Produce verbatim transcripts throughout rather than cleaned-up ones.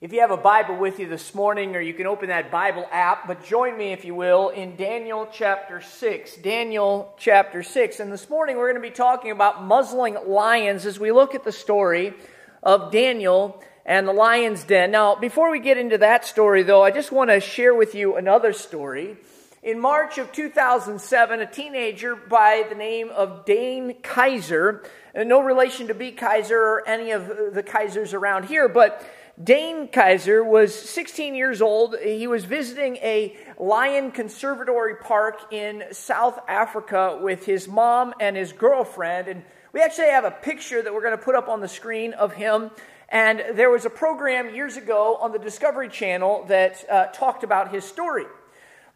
If you have a Bible with you this morning, or you can open that Bible app, but join me, if you will, in Daniel chapter six. Daniel chapter six. And this morning we're going to be talking about muzzling lions as we look at the story of Daniel and the lion's den. Now, before we get into that story, though, I just want to share with you another story. In March of two thousand seven, a teenager by the name of Dane Kaiser, and no relation to B. Kaiser or any of the Kaisers around here, but Dane Kaiser was sixteen years old. He was visiting a lion conservatory park in South Africa with his mom and his girlfriend. And we actually have a picture that we're going to put up on the screen of him. And there was a program years ago on the Discovery Channel that uh, talked about his story.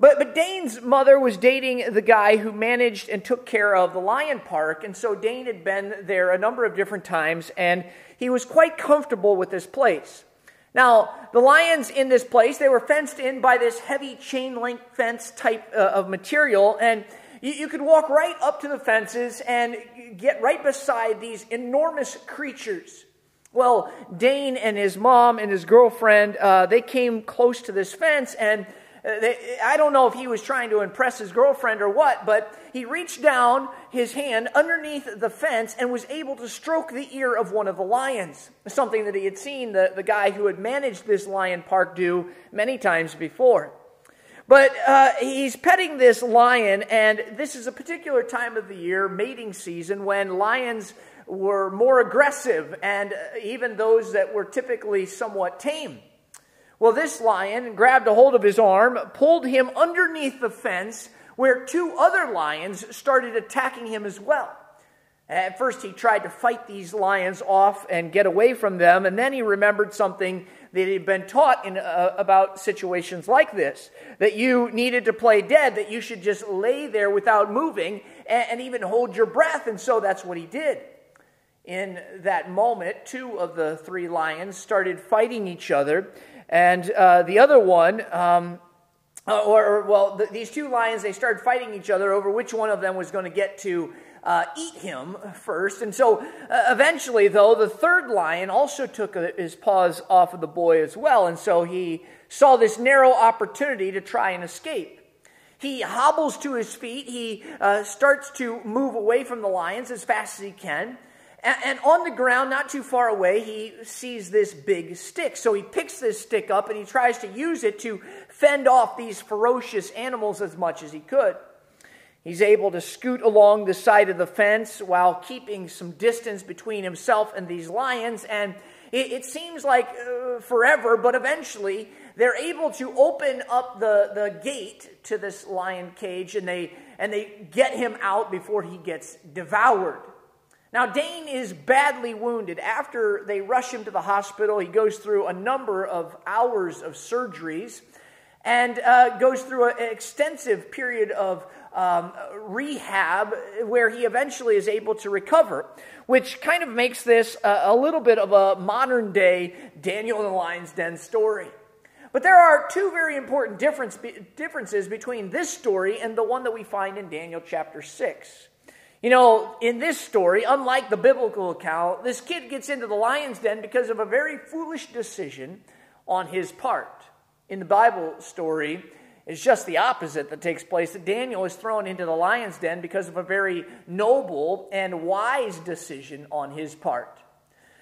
But, but Dane's mother was dating the guy who managed and took care of the lion park, and so Dane had been there a number of different times, and he was quite comfortable with this place. Now, the lions in this place, they were fenced in by this heavy chain link fence type uh, of material, and you, you could walk right up to the fences and get right beside these enormous creatures. Well, Dane and his mom and his girlfriend, uh, they came close to this fence, and uh, they, I don't know if he was trying to impress his girlfriend or what, but he reached down his hand underneath the fence and was able to stroke the ear of one of the lions, something that he had seen the, the guy who had managed this lion park do many times before. But uh, he's petting this lion, and this is a particular time of the year, mating season, when lions were more aggressive, and even those that were typically somewhat tame. Well, this lion grabbed a hold of his arm, pulled him underneath the fence, where two other lions started attacking him as well. At first, he tried to fight these lions off and get away from them, and then he remembered something that he'd been taught in uh, about situations like this, that you needed to play dead, that you should just lay there without moving and, and even hold your breath, and so that's what he did. In that moment, two of the three lions started fighting each other, and uh, the other one, um, or, or well, the, these two lions, they started fighting each other over which one of them was going to get to uh, eat him first. And so uh, eventually, though, the third lion also took his paws off of the boy as well, and so he saw this narrow opportunity to try and escape. He hobbles to his feet. He uh, starts to move away from the lions as fast as he can. And on the ground, not too far away, he sees this big stick. So he picks this stick up and he tries to use it to fend off these ferocious animals as much as he could. He's able to scoot along the side of the fence while keeping some distance between himself and these lions. And it, it seems like uh, forever, but eventually they're able to open up the, the gate to this lion cage, and they, and they get him out before he gets devoured. Now, Dane is badly wounded. After they rush him to the hospital, he goes through a number of hours of surgeries and uh, goes through an extensive period of um, rehab where he eventually is able to recover, which kind of makes this a, a little bit of a modern-day Daniel and the Lion's Den story. But there are two very important difference, differences between this story and the one that we find in Daniel chapter six. You know, in this story, unlike the biblical account, this kid gets into the lion's den because of a very foolish decision on his part. In the Bible story, it's just the opposite that takes place. That Daniel is thrown into the lion's den because of a very noble and wise decision on his part.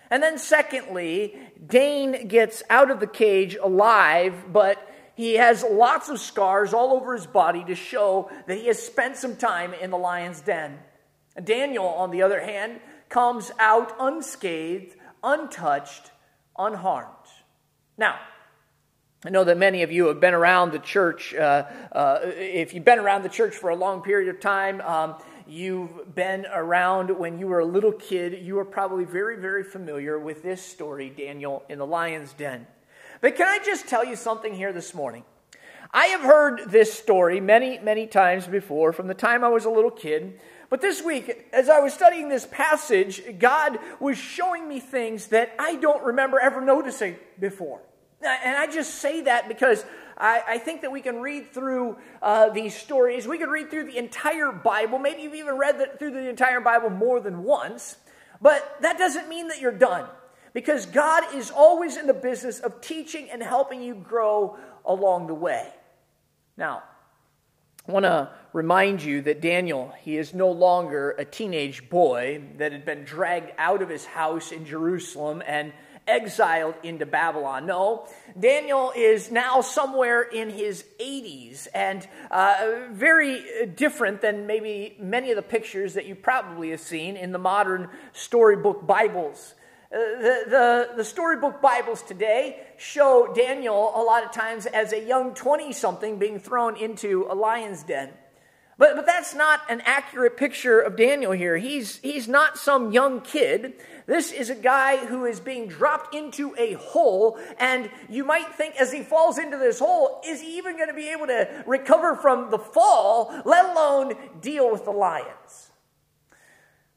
And then secondly, Dane gets out of the cage alive, but he has lots of scars all over his body to show that he has spent some time in the lion's den. Daniel, on the other hand, comes out unscathed, untouched, unharmed. Now, I know that many of you have been around the church. Uh, uh, if you've been around the church for a long period of time, um, you've been around when you were a little kid, you are probably very, very familiar with this story, Daniel in the Lion's Den. But can I just tell you something here this morning? I have heard this story many, many times before from the time I was a little kid. But this week, as I was studying this passage, God was showing me things that I don't remember ever noticing before. And I just say that because I, I think that we can read through uh, these stories. We could read through the entire Bible. Maybe you've even read the, through the entire Bible more than once. But that doesn't mean that you're done. because God is always in the business of teaching and helping you grow along the way. Now, I want to remind you that Daniel, he is no longer a teenage boy that had been dragged out of his house in Jerusalem and exiled into Babylon. No, Daniel is now somewhere in his eighties, and uh, very different than maybe many of the pictures that you probably have seen in the modern storybook Bibles. Uh, the, the, the storybook Bibles today show Daniel a lot of times as a young twenty-something being thrown into a lion's den. But, but that's not an accurate picture of Daniel here. He's, he's not some young kid. This is a guy who is being dropped into a hole, and you might think as he falls into this hole, is he even going to be able to recover from the fall, let alone deal with the lions?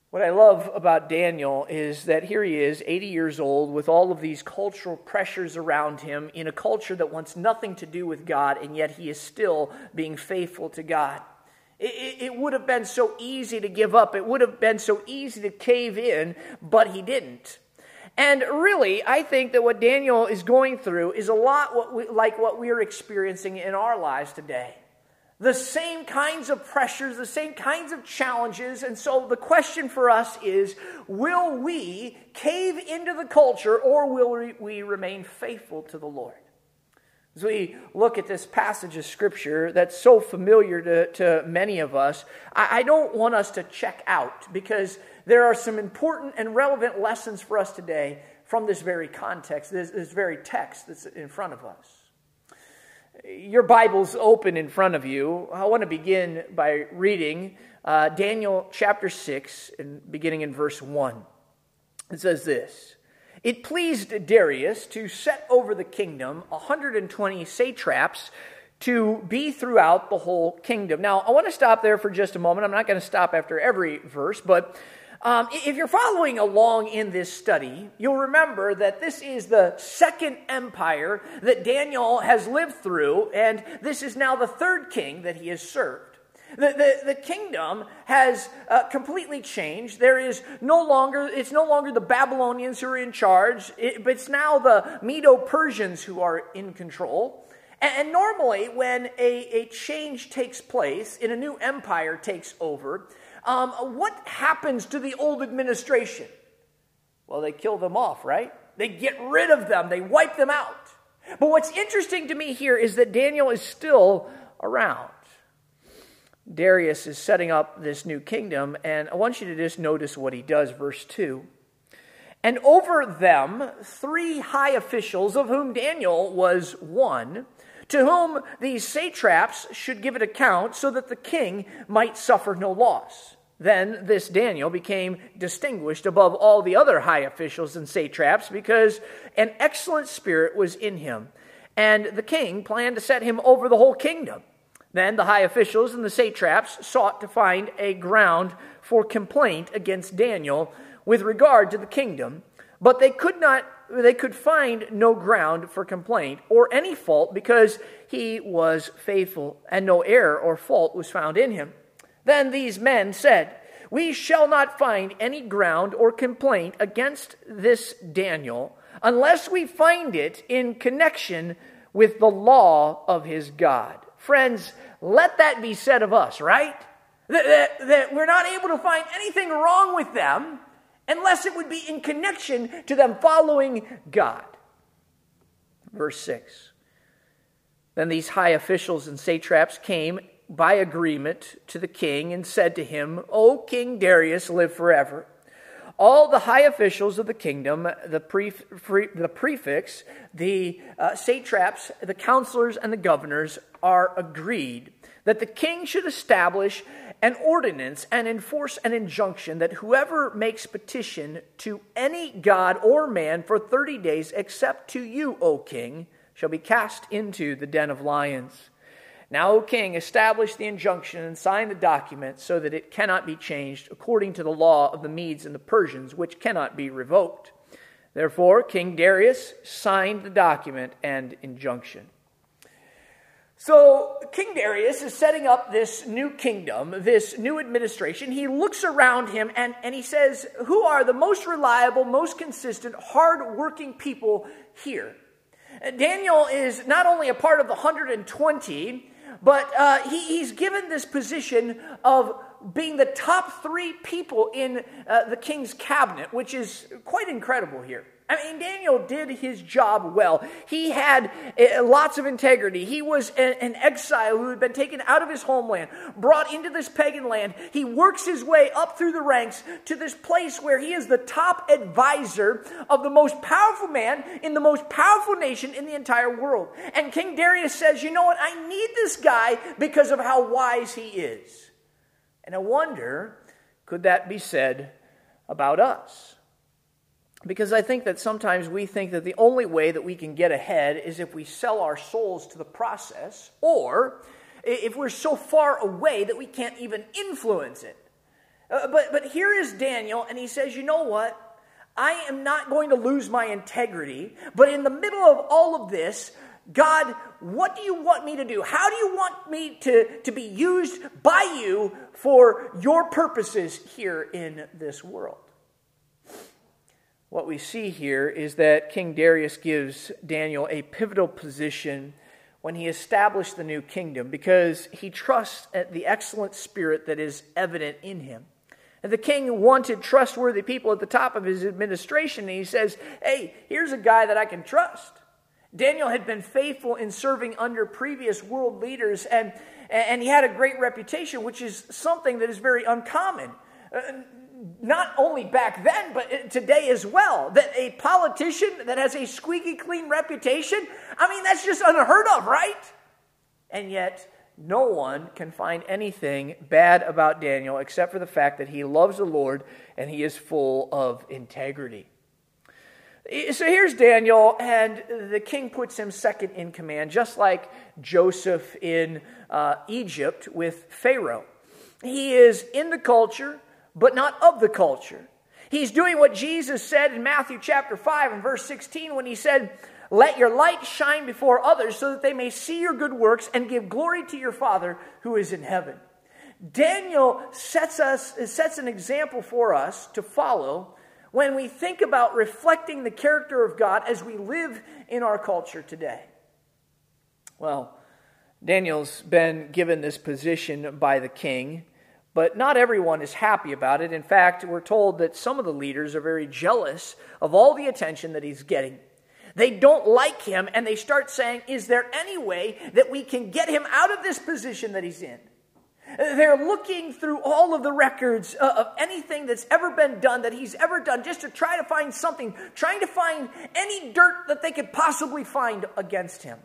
What I love about Daniel is that here he is, eighty years old, with all of these cultural pressures around him in a culture that wants nothing to do with God, and yet he is still being faithful to God. It, it would have been so easy to give up. It would have been so easy to cave in, but he didn't. And really, I think that what Daniel is going through is a lot what we, like what we are experiencing in our lives today. The same kinds of pressures, the same kinds of challenges. And so the question for us is, will we cave into the culture, or will we remain faithful to the Lord? As we look at this passage of Scripture that's so familiar to, to many of us, I, I don't want us to check out, because there are some important and relevant lessons for us today from this very context, this, this very text that's in front of us. Your Bible's open in front of you. I want to begin by reading uh, Daniel chapter six, and beginning in verse one. It says this: "It pleased Darius to set over the kingdom one hundred twenty satraps to be throughout the whole kingdom." Now, I want to stop there for just a moment. I'm not going to stop after every verse, but Um, if you're following along in this study, you'll remember that this is the second empire that Daniel has lived through, and this is now the third king that he has served. The, the, the kingdom has uh, completely changed. There is no longer, it's no longer the Babylonians who are in charge, it, but it's now the Medo-Persians who are in control. And normally when a, a change takes place and a new empire takes over, Um, what happens to the old administration? Well, they kill them off, right? They get rid of them. They wipe them out. But what's interesting to me here is that Daniel is still around. Darius is setting up this new kingdom, and I want you to just notice what he does, verse two. "And over them, three high officials, of whom Daniel was one, to whom these satraps should give an account, so that the king might suffer no loss. Then this Daniel became distinguished above all the other high officials and satraps, because an excellent spirit was in him. And the king planned to set him over the whole kingdom. Then the high officials and the satraps sought to find a ground for complaint against Daniel with regard to the kingdom, but they could not They could find no ground for complaint or any fault, because he was faithful, and no error or fault was found in him. Then these men said, 'We shall not find any ground or complaint against this Daniel, unless we find it in connection with the law of his God.'" Friends, let that be said of us, right? That, that, that we're not able to find anything wrong with them, unless it would be in connection to them following God. Verse six. "Then these high officials and satraps came by agreement to the king and said to him, 'O King Darius, live forever. All the high officials of the kingdom, the, pref- pre- the prefects, the uh, satraps, the counselors, and the governors are agreed that the king should establish an ordinance and enforce an injunction that whoever makes petition to any god or man for thirty days, except to you, O king, shall be cast into the den of lions. Now, O king, establish the injunction and sign the document, so that it cannot be changed, according to the law of the Medes and the Persians, which cannot be revoked.' Therefore, King Darius signed the document and injunction." So King Darius is setting up this new kingdom, this new administration. He looks around him and, and he says, who are the most reliable, most consistent, hard-working people here? Daniel is not only a part of the one hundred twenty, but uh, he, he's given this position of being the top three people in uh, the king's cabinet, which is quite incredible here. I mean, Daniel did his job well. He had uh, lots of integrity. He was a, an exile who had been taken out of his homeland, brought into this pagan land. He works his way up through the ranks to this place where he is the top advisor of the most powerful man in the most powerful nation in the entire world. And King Darius says, you know what? I need this guy because of how wise he is. And I wonder, could that be said about us? Because I think that sometimes we think that the only way that we can get ahead is if we sell our souls to the process, or if we're so far away that we can't even influence it. Uh, but, but here is Daniel, and he says, you know what? I am not going to lose my integrity, but in the middle of all of this, God, what do you want me to do? How do you want me to, to be used by you for your purposes here in this world? What we see here is that King Darius gives Daniel a pivotal position when he established the new kingdom because he trusts the excellent spirit that is evident in him. And the king wanted trustworthy people at the top of his administration, and he says, hey, here's a guy that I can trust. Daniel had been faithful in serving under previous world leaders, and, and he had a great reputation, which is something that is very uncommon. Uh, Not only back then, but today as well. That a politician that has a squeaky clean reputation, I mean, that's just unheard of, right? And yet, no one can find anything bad about Daniel except for the fact that he loves the Lord and he is full of integrity. So here's Daniel, and the king puts him second in command, just like Joseph in uh, Egypt with Pharaoh. He is in the culture, but not of the culture. He's doing what Jesus said in Matthew chapter five and verse sixteen when he said, let your light shine before others so that they may see your good works and give glory to your Father who is in heaven. Daniel sets us sets an example for us to follow when we think about reflecting the character of God as we live in our culture today. Well, Daniel's been given this position by the king, but not everyone is happy about it. In fact, we're told that some of the leaders are very jealous of all the attention that he's getting. They don't like him, and they start saying, is there any way that we can get him out of this position that he's in? They're looking through all of the records of anything that's ever been done, that he's ever done, just to try to find something, trying to find any dirt that they could possibly find against him.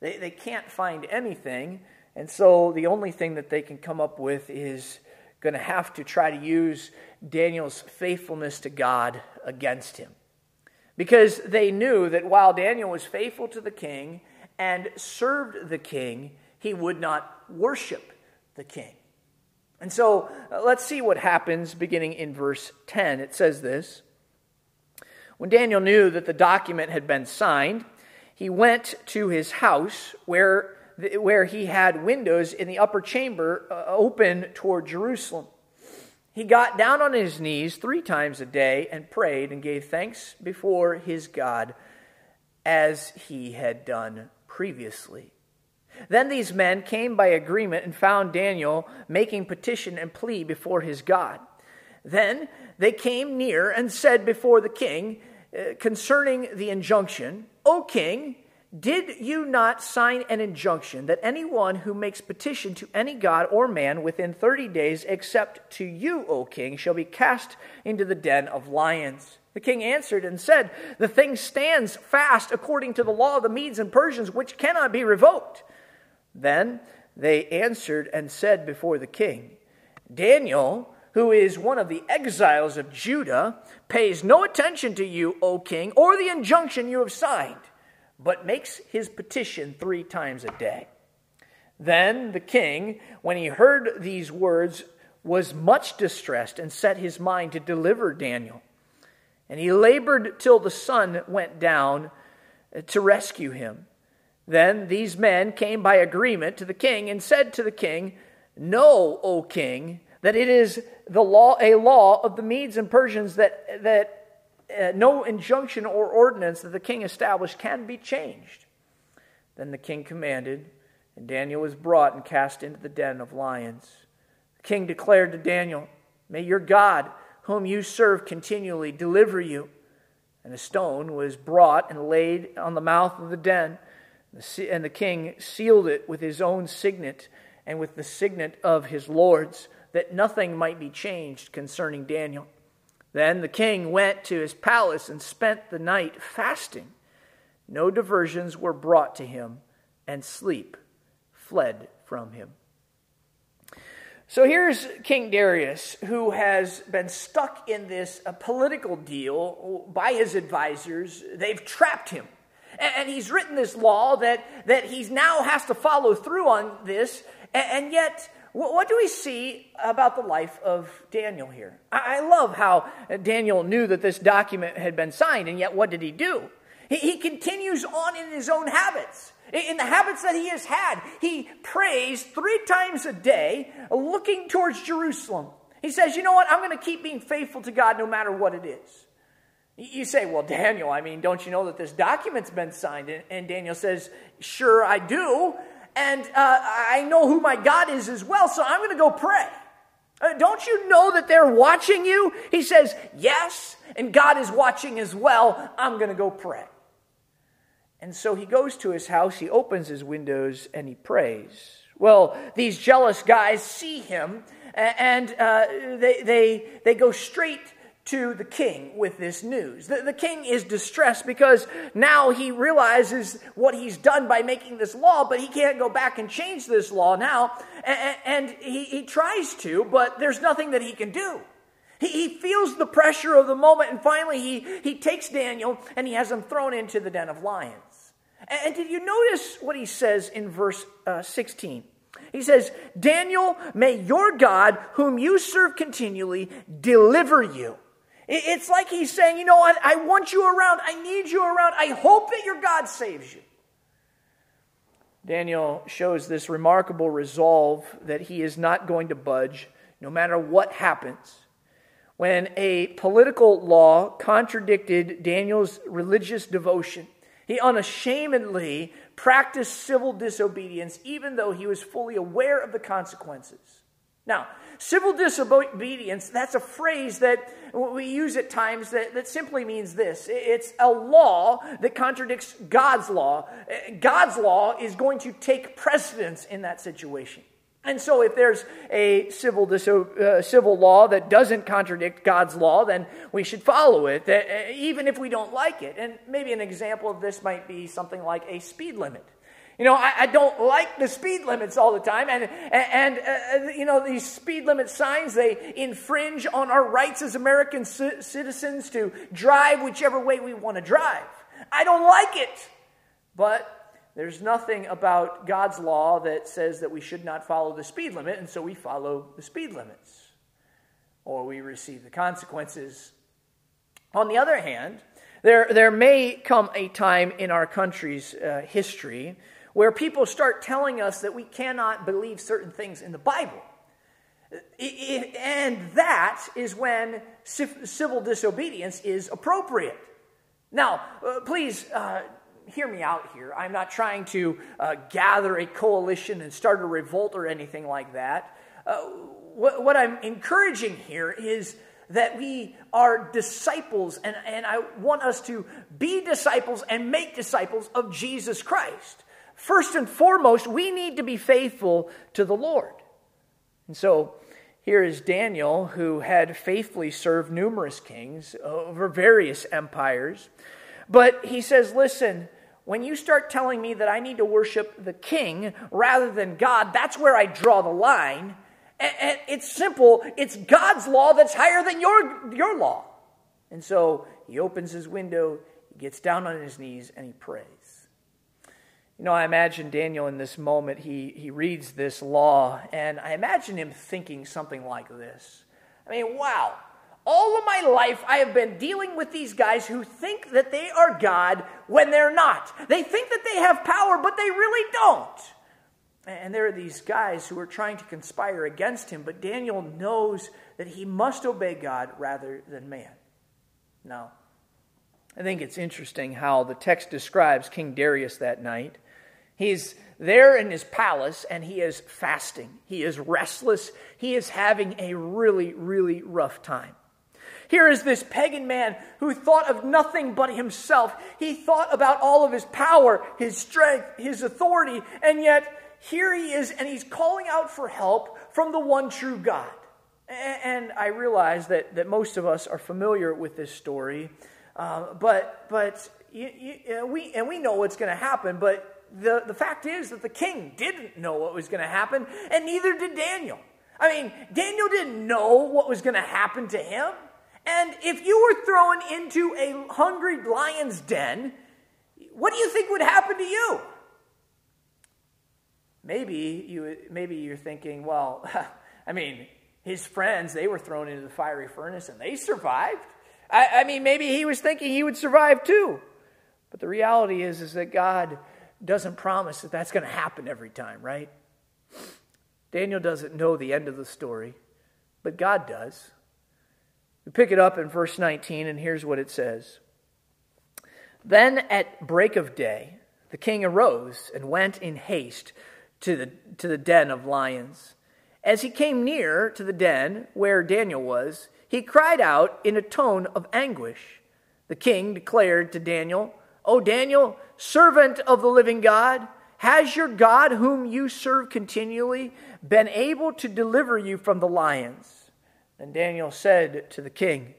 They, they can't find anything. And so the only thing that they can come up with is going to have to try to use Daniel's faithfulness to God against him. Because they knew that while Daniel was faithful to the king and served the king, he would not worship the king. And so uh, let's see what happens beginning in verse ten. It says this, when Daniel knew that the document had been signed, he went to his house where where he had windows in the upper chamber open toward Jerusalem. He got down on his knees three times a day and prayed and gave thanks before his God as he had done previously. Then these men came by agreement and found Daniel making petition and plea before his God. Then they came near and said before the king uh, concerning the injunction, O king, did you not sign an injunction that anyone who makes petition to any god or man within thirty days, except to you, O king, shall be cast into the den of lions? The king answered and said, the thing stands fast according to the law of the Medes and Persians, which cannot be revoked. Then they answered and said before the king, Daniel, who is one of the exiles of Judah, pays no attention to you, O king, or the injunction you have signed, but makes his petition three times a day. Then the king, when he heard these words, was much distressed and set his mind to deliver Daniel. And he labored till the sun went down to rescue him. Then these men came by agreement to the king and said to the king, "Know, O king, that it is the law, a law of the Medes and Persians that, that uh, no injunction or ordinance that the king established can be changed." Then the king commanded, and Daniel was brought and cast into the den of lions. The king declared to Daniel, "May your God, whom you serve continually, deliver you." And a stone was brought and laid on the mouth of the den. And the king sealed it with his own signet and with the signet of his lords, that nothing might be changed concerning Daniel. Then the king went to his palace and spent the night fasting. No diversions were brought to him, and sleep fled from him. So here's King Darius, who has been stuck in this uh, political deal by his advisors. They've trapped him. And he's written this law that, that he now has to follow through on this. And yet, what do we see about the life of Daniel here? I love how Daniel knew that this document had been signed, and yet what did he do? He continues on in his own habits, in the habits that he has had. He prays three times a day, looking towards Jerusalem. He says, you know what, I'm going to keep being faithful to God no matter what it is. You say, well, Daniel, I mean, don't you know that this document's been signed? And Daniel says, sure, I do. And uh, I know who my God is as well, so I'm going to go pray. Uh, don't you know that they're watching you? He says, yes, and God is watching as well. I'm going to go pray. And so he goes to his house, he opens his windows, and he prays. Well, these jealous guys see him, and uh, they, they, they go straight to the king with this news. The, the king is distressed because now he realizes what he's done by making this law, but he can't go back and change this law now. And, and he, he tries to, but there's nothing that he can do. He, he feels the pressure of the moment, and finally he, he takes Daniel and he has him thrown into the den of lions. And, and did you notice what he says in verse uh, sixteen? He says, "Daniel, may your God, whom you serve continually, deliver you." It's like he's saying, you know what, I want you around, I need you around, I hope that your God saves you. Daniel shows this remarkable resolve that he is not going to budge, no matter what happens. When a political law contradicted Daniel's religious devotion, he unashamedly practiced civil disobedience, even though he was fully aware of the consequences. Now, civil disobedience, that's a phrase that we use at times that, that simply means this. It's a law that contradicts God's law. God's law is going to take precedence in that situation. And so if there's a civil diso- uh, civil law that doesn't contradict God's law, then we should follow it, that, uh, even if we don't like it. And maybe an example of this might be something like a speed limit. You know, I, I don't like the speed limits all the time, and, and, and uh, you know, these speed limit signs, they infringe on our rights as American c- citizens to drive whichever way we want to drive. I don't like it, but there's nothing about God's law that says that we should not follow the speed limit, and so we follow the speed limits, or we receive the consequences. On the other hand, there, there may come a time in our country's uh, history where people start telling us that we cannot believe certain things in the Bible. And that is when civil disobedience is appropriate. Now, please uh, hear me out here. I'm not trying to uh, gather a coalition and start a revolt or anything like that. Uh, what, what I'm encouraging here is that we are disciples, and, and I want us to be disciples and make disciples of Jesus Christ. First and foremost, we need to be faithful to the Lord. And so here is Daniel, who had faithfully served numerous kings over various empires. But he says, listen, when you start telling me that I need to worship the king rather than God, that's where I draw the line. And it's simple. It's God's law that's higher than your, your law. And so he opens his window, he gets down on his knees, and he prays. You know, I imagine Daniel in this moment, he, he reads this law, and I imagine him thinking something like this. I mean, wow, All of my life, I have been dealing with these guys who think that they are God when they're not. They think that they have power, but they really don't. And there are these guys who are trying to conspire against him, but Daniel knows that he must obey God rather than man. Now, I think it's interesting how the text describes King Darius that night. He's there in his palace, and he is fasting. He is restless. He is having a really, really rough time. Here is this pagan man who thought of nothing but himself. He thought about all of his power, his strength, his authority, and yet here he is, and he's calling out for help from the one true God. And I realize that, that most of us are familiar with this story, uh, but but you, you, we and we know what's going to happen, but the, the fact is that the king didn't know what was going to happen, and neither did Daniel. I mean, Daniel didn't know what was going to happen to him. And if you were thrown into a hungry lion's den, what do you think would happen to you? Maybe, you, maybe you're thinking, well, I mean, his friends, they were thrown into the fiery furnace and they survived. I, I mean, maybe he was thinking he would survive too. But the reality is, is that God doesn't promise that that's going to happen every time, right? Daniel doesn't know the end of the story, but God does. We pick it up in verse nineteen, and here's what it says. Then at break of day, the king arose and went in haste to the, to the den of lions. As he came near to the den where Daniel was, he cried out in a tone of anguish. The king declared to Daniel, "O Daniel, servant of the living God, has your God whom you serve continually been able to deliver you from the lions?" Then Daniel said to the king,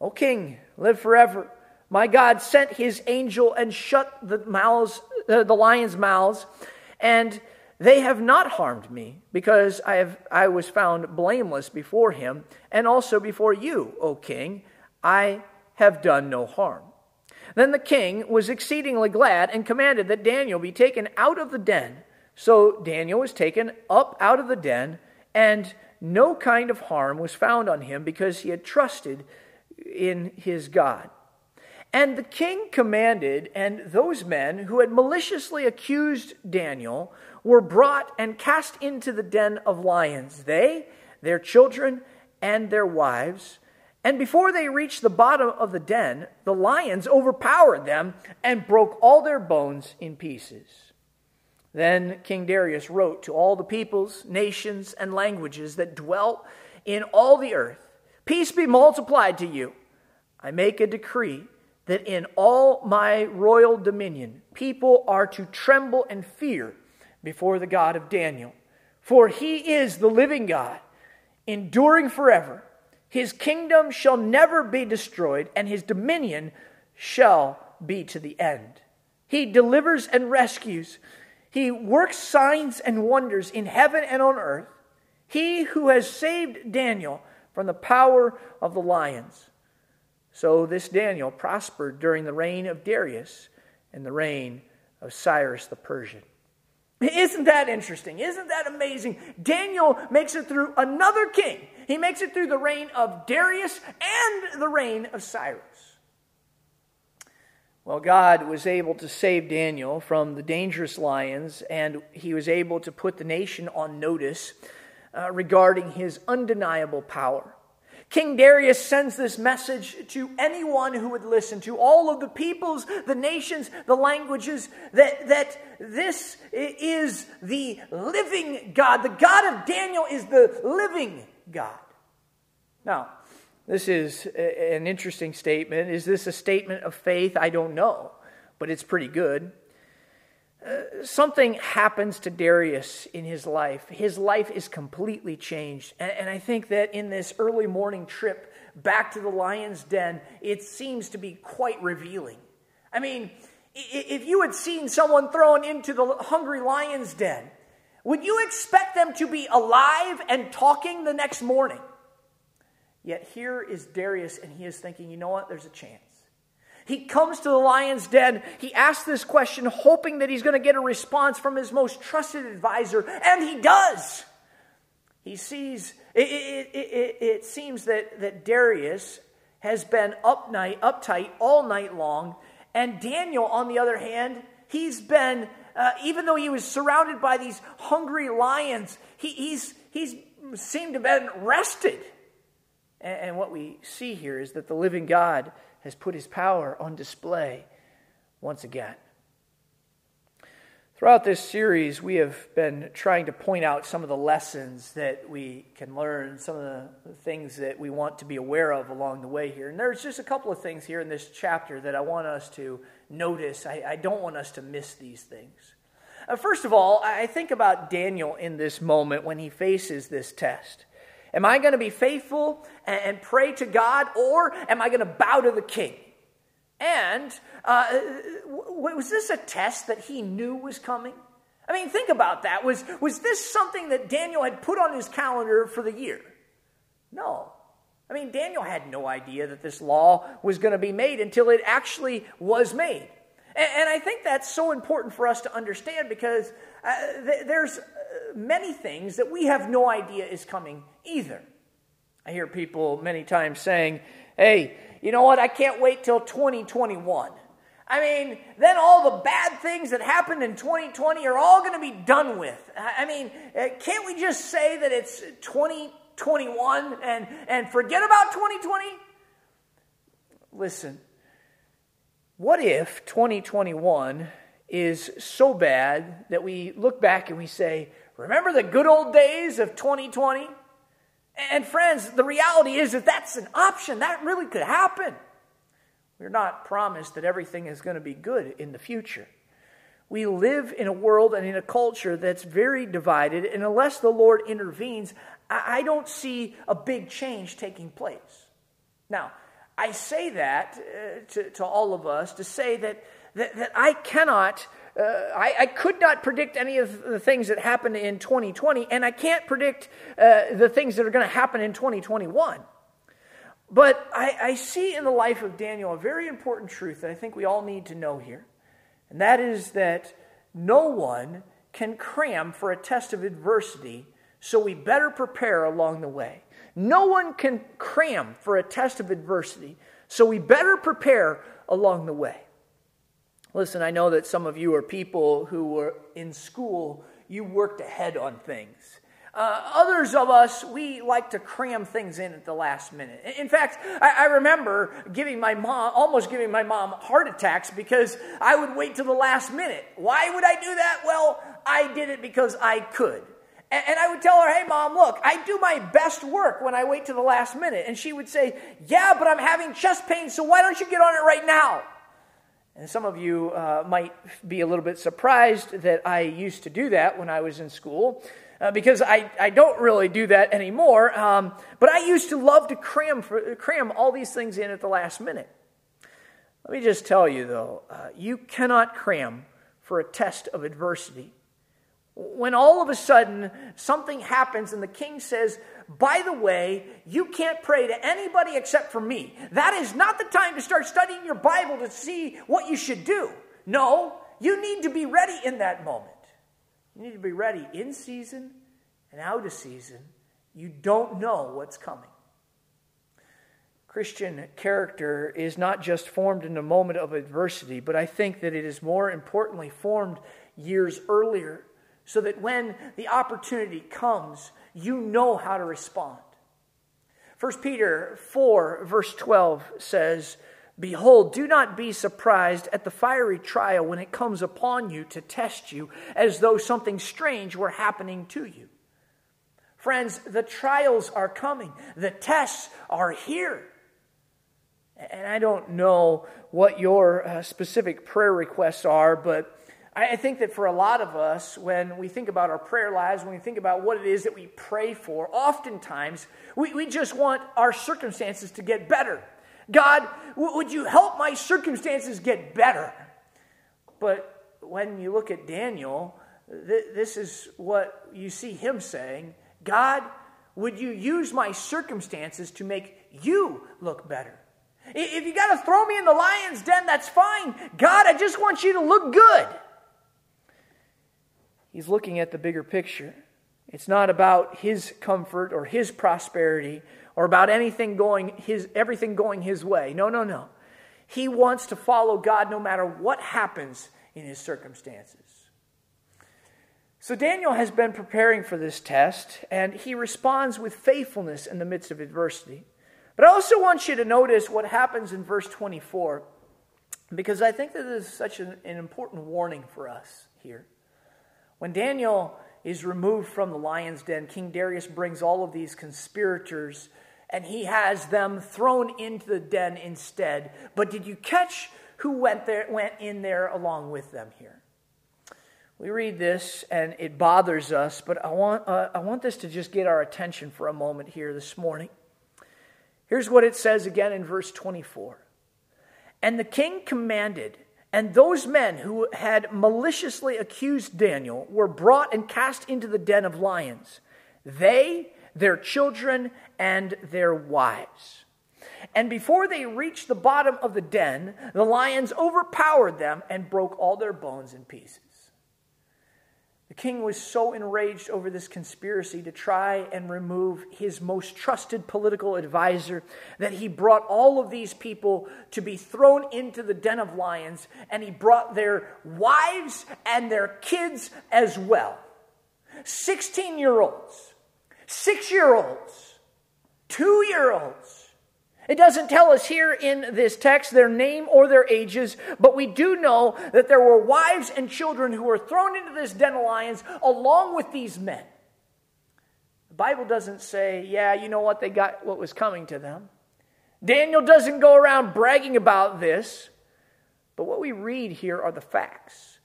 "O king, live forever. My God sent his angel and shut the mouths, uh, the lions' mouths, and they have not harmed me, because I have I was found blameless before him, and also before you, O king. I have done no harm." Then the king was exceedingly glad and commanded that Daniel be taken out of the den. So Daniel was taken up out of the den, and no kind of harm was found on him, because he had trusted in his God. And the king commanded, and those men who had maliciously accused Daniel were brought and cast into the den of lions, they, their children, and their wives. And before they reached the bottom of the den, the lions overpowered them and broke all their bones in pieces. Then King Darius wrote to all the peoples, nations, and languages that dwelt in all the earth, "Peace be multiplied to you. I make a decree that in all my royal dominion, people are to tremble and fear before the God of Daniel. For he is the living God, enduring forever. His kingdom shall never be destroyed, and his dominion shall be to the end. He delivers and rescues. He works signs and wonders in heaven and on earth. He who has saved Daniel from the power of the lions." So this Daniel prospered during the reign of Darius and the reign of Cyrus the Persian. Isn't that interesting? Isn't that amazing? Daniel makes it through another king. He makes it through the reign of Darius and the reign of Cyrus. Well, God was able to save Daniel from the dangerous lions, and he was able to put the nation on notice uh, regarding his undeniable power. King Darius sends this message to anyone who would listen, to all of the peoples, the nations, the languages, that, that this is the living God. The God of Daniel is the living God. Now, this is an interesting statement. Is this a statement of faith? I don't know, but it's pretty good. Uh, something happens to Darius in his life. His life is completely changed. And, and I think that in this early morning trip back to the lion's den, it seems to be quite revealing. I mean, if you had seen someone thrown into the hungry lion's den, would you expect them to be alive and talking the next morning? Yet here is Darius, and he is thinking, you know what, there's a chance. He comes to the lion's den, he asks this question, hoping that he's going to get a response from his most trusted advisor, and he does. He sees, it, it, it, it, it seems that, that Darius has been up night, uptight all night long. And Daniel, on the other hand, he's been, uh, even though he was surrounded by these hungry lions, he, he's, he's seemed to have been rested. And, and what we see here is that the living God has put his power on display once again. Throughout this series, we have been trying to point out some of the lessons that we can learn, some of the things that we want to be aware of along the way here. And there's just a couple of things here in this chapter that I want us to notice. I, I don't want us to miss these things. Uh, first of all, I think about Daniel in this moment when he faces this test. Am I going to be faithful and, and pray to God, or am I going to bow to the king? And uh, was this a test that he knew was coming? I mean, think about that. Was, was this something that Daniel had put on his calendar for the year? No. I mean, Daniel had no idea that this law was going to be made until it actually was made. And, and I think that's so important for us to understand, because uh, th- there's many things that we have no idea is coming either. I hear people many times saying, hey, you know what? I can't wait till twenty twenty-one. I mean, then all the bad things that happened in twenty twenty are all going to be done with. I mean, can't we just say that it's twenty twenty-one and, and forget about twenty twenty? Listen, what if twenty twenty-one is so bad that we look back and we say, remember the good old days of twenty twenty? And friends, the reality is that that's an option. That really could happen. We're not promised that everything is going to be good in the future. We live in a world and in a culture that's very divided, and unless the Lord intervenes, I don't see a big change taking place. Now, I say that uh, to, to all of us, to say that, that, that I cannot... Uh, I, I could not predict any of the things that happened in twenty twenty, and I can't predict uh, the things that are going to happen in twenty twenty-one. But I, I see in the life of Daniel a very important truth that I think we all need to know here, and that is that no one can cram for a test of adversity, so we better prepare along the way. No one can cram for a test of adversity, so we better prepare along the way. Listen, I know that some of you are people who were in school, you worked ahead on things. Uh, others of us, we like to cram things in at the last minute. In fact, I, I remember giving my mom, almost giving my mom heart attacks because I would wait till the last minute. Why would I do that? Well, I did it because I could. And, and I would tell her, hey, Mom, look, I do my best work when I wait till the last minute. And she would say, yeah, but I'm having chest pain, so why don't you get on it right now? And some of you uh, might be a little bit surprised that I used to do that when I was in school, uh, because I, I don't really do that anymore. Um, but I used to love to cram for, cram all these things in at the last minute. Let me just tell you, though, uh, you cannot cram for a test of adversity. When all of a sudden something happens and the king says, by the way, you can't pray to anybody except for me. That is not the time to start studying your Bible to see what you should do. No, you need to be ready in that moment. You need to be ready in season and out of season. You don't know what's coming. Christian character is not just formed in a moment of adversity, but I think that it is more importantly formed years earlier, so that when the opportunity comes, you know how to respond. First Peter four, verse twelve says, behold, do not be surprised at the fiery trial when it comes upon you to test you, as though something strange were happening to you. Friends, the trials are coming. The tests are here. And I don't know what your uh, specific prayer requests are, but I think that for a lot of us, when we think about our prayer lives, when we think about what it is that we pray for, oftentimes we, we just want our circumstances to get better. God, w- would you help my circumstances get better? But when you look at Daniel, th- this is what you see him saying. God, would you use my circumstances to make you look better? If you got to throw me in the lion's den, that's fine. God, I just want you to look good. He's looking at the bigger picture. It's not about his comfort or his prosperity or about anything going his everything going his way. No, no, no. He wants to follow God no matter what happens in his circumstances. So Daniel has been preparing for this test, and he responds with faithfulness in the midst of adversity. But I also want you to notice what happens in verse twenty-four, because I think that this is such an, an important warning for us here. When Daniel is removed from the lion's den, King Darius brings all of these conspirators, and he has them thrown into the den instead. But did you catch who went there, went in there along with them here? We read this, and it bothers us, but I want uh, I want this to just get our attention for a moment here this morning. Here's what it says again in verse twenty-four. And the king commanded, and those men who had maliciously accused Daniel were brought and cast into the den of lions, they, their children, and their wives. And before they reached the bottom of the den, the lions overpowered them and broke all their bones in pieces. The king was so enraged over this conspiracy to try and remove his most trusted political advisor that he brought all of these people to be thrown into the den of lions, and he brought their wives and their kids as well. sixteen-year-olds, six-year-olds, two-year-olds. It doesn't tell us here in this text their name or their ages, but we do know that there were wives and children who were thrown into this den of lions along with these men. The Bible doesn't say, yeah, you know what, they got what was coming to them. Daniel doesn't go around bragging about this, but what we read here are the facts.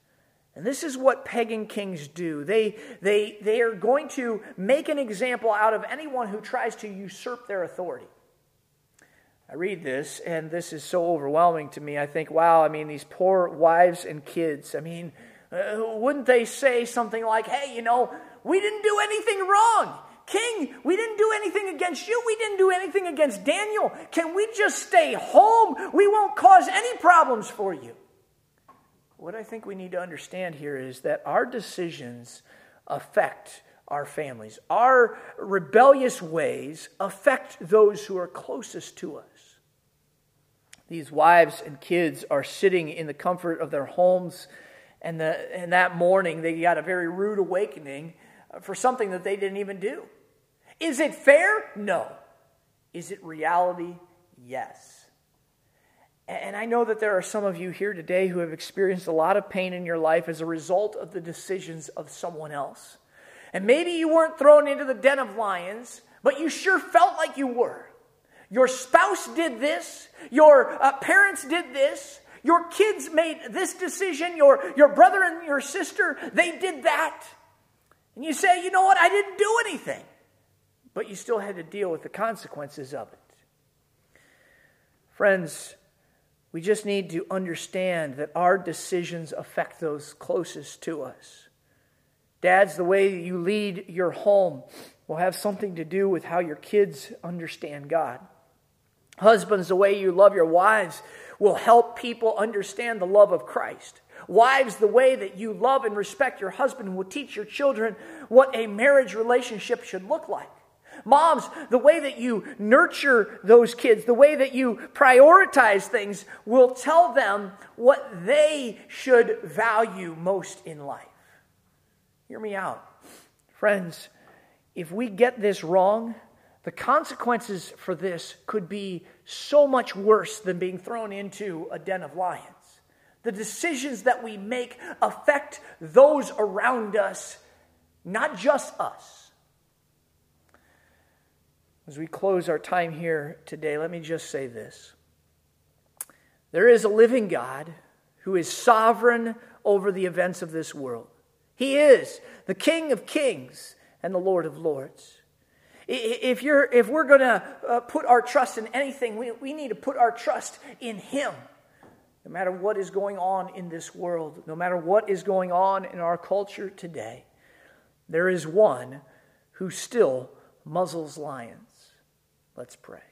And this is what pagan kings do. They, they, they are going to make an example out of anyone who tries to usurp their authority. I read this, and this is so overwhelming to me. I think, wow, I mean, these poor wives and kids. I mean, uh, wouldn't they say something like, hey, you know, we didn't do anything wrong. King, we didn't do anything against you. We didn't do anything against Daniel. Can we just stay home? We won't cause any problems for you. What I think we need to understand here is that our decisions affect our families. Our rebellious ways affect those who are closest to us. These wives and kids are sitting in the comfort of their homes, and, the, and that morning they got a very rude awakening for something that they didn't even do. Is it fair? No. Is it reality? Yes. And I know that there are some of you here today who have experienced a lot of pain in your life as a result of the decisions of someone else. And maybe you weren't thrown into the den of lions, but you sure felt like you were. Your spouse did this. Your uh, parents did this. Your kids made this decision. Your, your brother and your sister, they did that. And you say, you know what, I didn't do anything. But you still had to deal with the consequences of it. Friends, we just need to understand that our decisions affect those closest to us. Dads, the way you lead your home will have something to do with how your kids understand God. Husbands, the way you love your wives will help people understand the love of Christ. Wives, the way that you love and respect your husband will teach your children what a marriage relationship should look like. Moms, the way that you nurture those kids, the way that you prioritize things will tell them what they should value most in life. Hear me out. Friends, if we get this wrong, the consequences for this could be so much worse than being thrown into a den of lions. The decisions that we make affect those around us, not just us. As we close our time here today, let me just say this. There is a living God who is sovereign over the events of this world. He is the King of kings and the Lord of lords. If, you're, if we're going to uh, put our trust in anything, we, we need to put our trust in Him. No matter what is going on in this world, no matter what is going on in our culture today, there is one who still muzzles lions. Let's pray.